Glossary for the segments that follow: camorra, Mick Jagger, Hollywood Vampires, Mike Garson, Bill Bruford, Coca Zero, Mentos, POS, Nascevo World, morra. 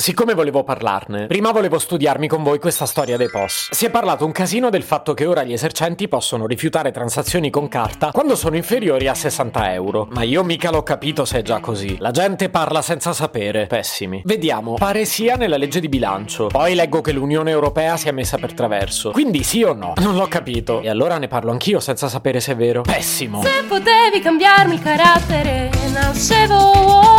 Siccome volevo parlarne, prima volevo studiarmi con voi questa storia dei POS. Si è parlato un casino del fatto che ora gli esercenti possono rifiutare transazioni con carta quando sono inferiori a 60 euro. Ma io mica l'ho capito se è già così. La gente parla senza sapere. Pessimi. Vediamo, pare sia nella legge di bilancio. Poi leggo che l'Unione Europea si è messa per traverso. Quindi sì o no? Non l'ho capito. E allora ne parlo anch'io senza sapere se è vero. Pessimo. Se potevi cambiarmi il carattere, Nascevo World.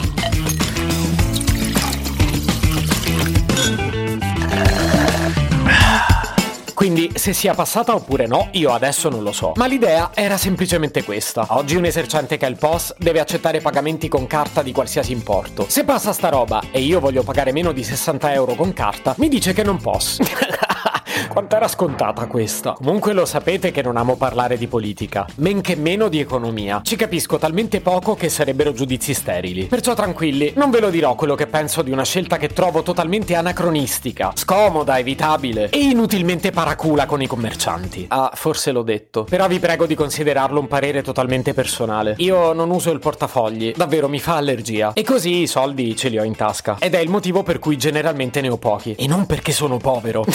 Quindi se sia passata oppure no, io adesso non lo so. Ma l'idea era semplicemente questa. Oggi un esercente che ha il POS deve accettare pagamenti con carta di qualsiasi importo. Se passa sta roba e io voglio pagare meno di 60 euro con carta, mi dice che non posso. Quanto era scontata questa. Comunque lo sapete che non amo parlare di politica, men che meno di economia. Ci capisco talmente poco che sarebbero giudizi sterili. Perciò tranquilli, non ve lo dirò quello che penso di una scelta che trovo totalmente anacronistica, scomoda, evitabile e inutilmente paracula con i commercianti. Ah, forse l'ho detto. Però vi prego di considerarlo un parere totalmente personale. Io non uso il portafogli, davvero mi fa allergia. E così i soldi ce li ho in tasca. Ed è il motivo per cui generalmente ne ho pochi. E non perché sono povero.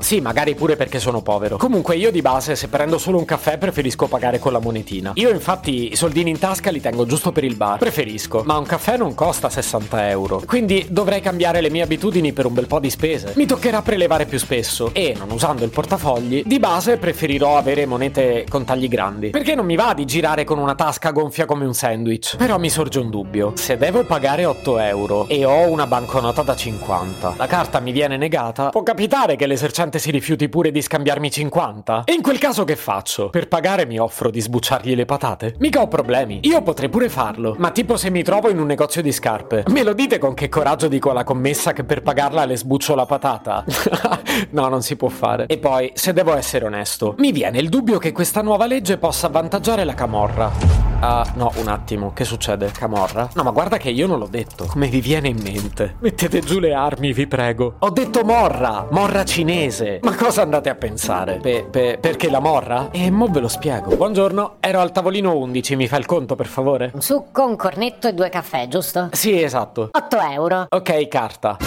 Sì, magari pure perché sono povero. Comunque io di base, se prendo solo un caffè, preferisco pagare con la monetina. Io infatti i soldini in tasca li tengo giusto per il bar. Preferisco. Ma un caffè non costa 60 euro. Quindi dovrei cambiare le mie abitudini per un bel po' di spese. Mi toccherà prelevare più spesso. E, non usando il portafogli, di base preferirò avere monete con tagli grandi. Perché non mi va di girare con una tasca gonfia come un sandwich. Però mi sorge un dubbio. Se devo pagare 8 euro e ho una banconota da 50, la carta mi viene negata, può capitare che l'esercente si rifiuti pure di scambiarmi 50? E in quel caso che faccio? Per pagare mi offro di sbucciargli le patate? Mica ho problemi. Io potrei pure farlo. Ma tipo se mi trovo in un negozio di scarpe. Me lo dite con che coraggio dico alla commessa che per pagarla le sbuccio la patata? No, non si può fare. E poi, se devo essere onesto, mi viene il dubbio che questa nuova legge possa avvantaggiare la camorra. No, un attimo, che succede? Camorra? No, ma guarda che io non l'ho detto. Come vi viene in mente? Mettete giù le armi, vi prego. Ho detto morra! Morra cinese! Ma cosa andate a pensare? Perché la morra? E mo ve lo spiego. Buongiorno, ero al tavolino 11, mi fa il conto per favore? Un succo, un cornetto e 2 caffè, giusto? Sì, esatto. 8 euro. Ok, carta.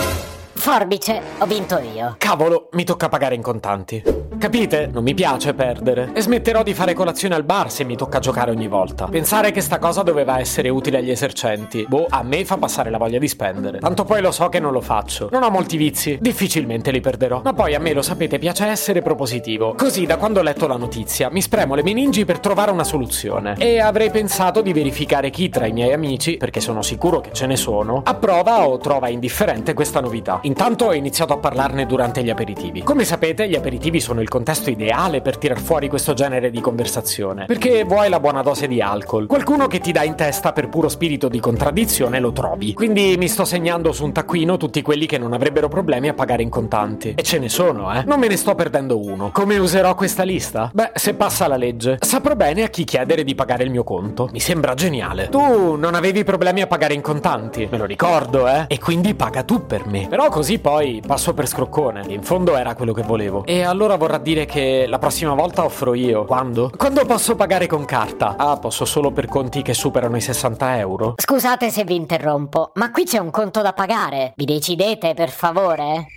Forbice, ho vinto io. Cavolo, mi tocca pagare in contanti. Capite? Non mi piace perdere. E smetterò di fare colazione al bar se mi tocca giocare ogni volta. Pensare che sta cosa doveva essere utile agli esercenti. Boh, a me fa passare la voglia di spendere. Tanto poi lo so che non lo faccio. Non ho molti vizi, difficilmente li perderò. Ma poi a me, lo sapete, piace essere propositivo. Così da quando ho letto la notizia mi spremo le meningi per trovare una soluzione. E avrei pensato di verificare chi tra i miei amici, perché sono sicuro che ce ne sono, approva o trova indifferente questa novità. Intanto ho iniziato a parlarne durante gli aperitivi. Come sapete, gli aperitivi sono il contesto ideale per tirar fuori questo genere di conversazione, perché vuoi la buona dose di alcol. Qualcuno che ti dà in testa per puro spirito di contraddizione lo trovi. Quindi mi sto segnando su un taccuino tutti quelli che non avrebbero problemi a pagare in contanti. E ce ne sono, eh? Non me ne sto perdendo uno. Come userò questa lista? Beh, se passa la legge, saprò bene a chi chiedere di pagare il mio conto. Mi sembra geniale. Tu non avevi problemi a pagare in contanti? Me lo ricordo, eh? E quindi paga tu per me. Però così poi passo per scroccone. In fondo era quello che volevo. E allora vorrà dire che la prossima volta offro io. Quando? Quando posso pagare con carta? Ah, posso solo per conti che superano i 60 euro? Scusate se vi interrompo, ma qui c'è un conto da pagare. Vi decidete, per favore?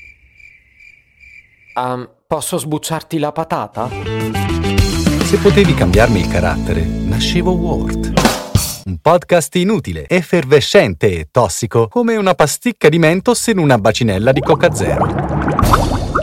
Posso sbucciarti la patata? Se potevi cambiarmi il carattere, nascevo World. Un podcast inutile, effervescente e tossico, come una pasticca di Mentos in una bacinella di Coca Zero.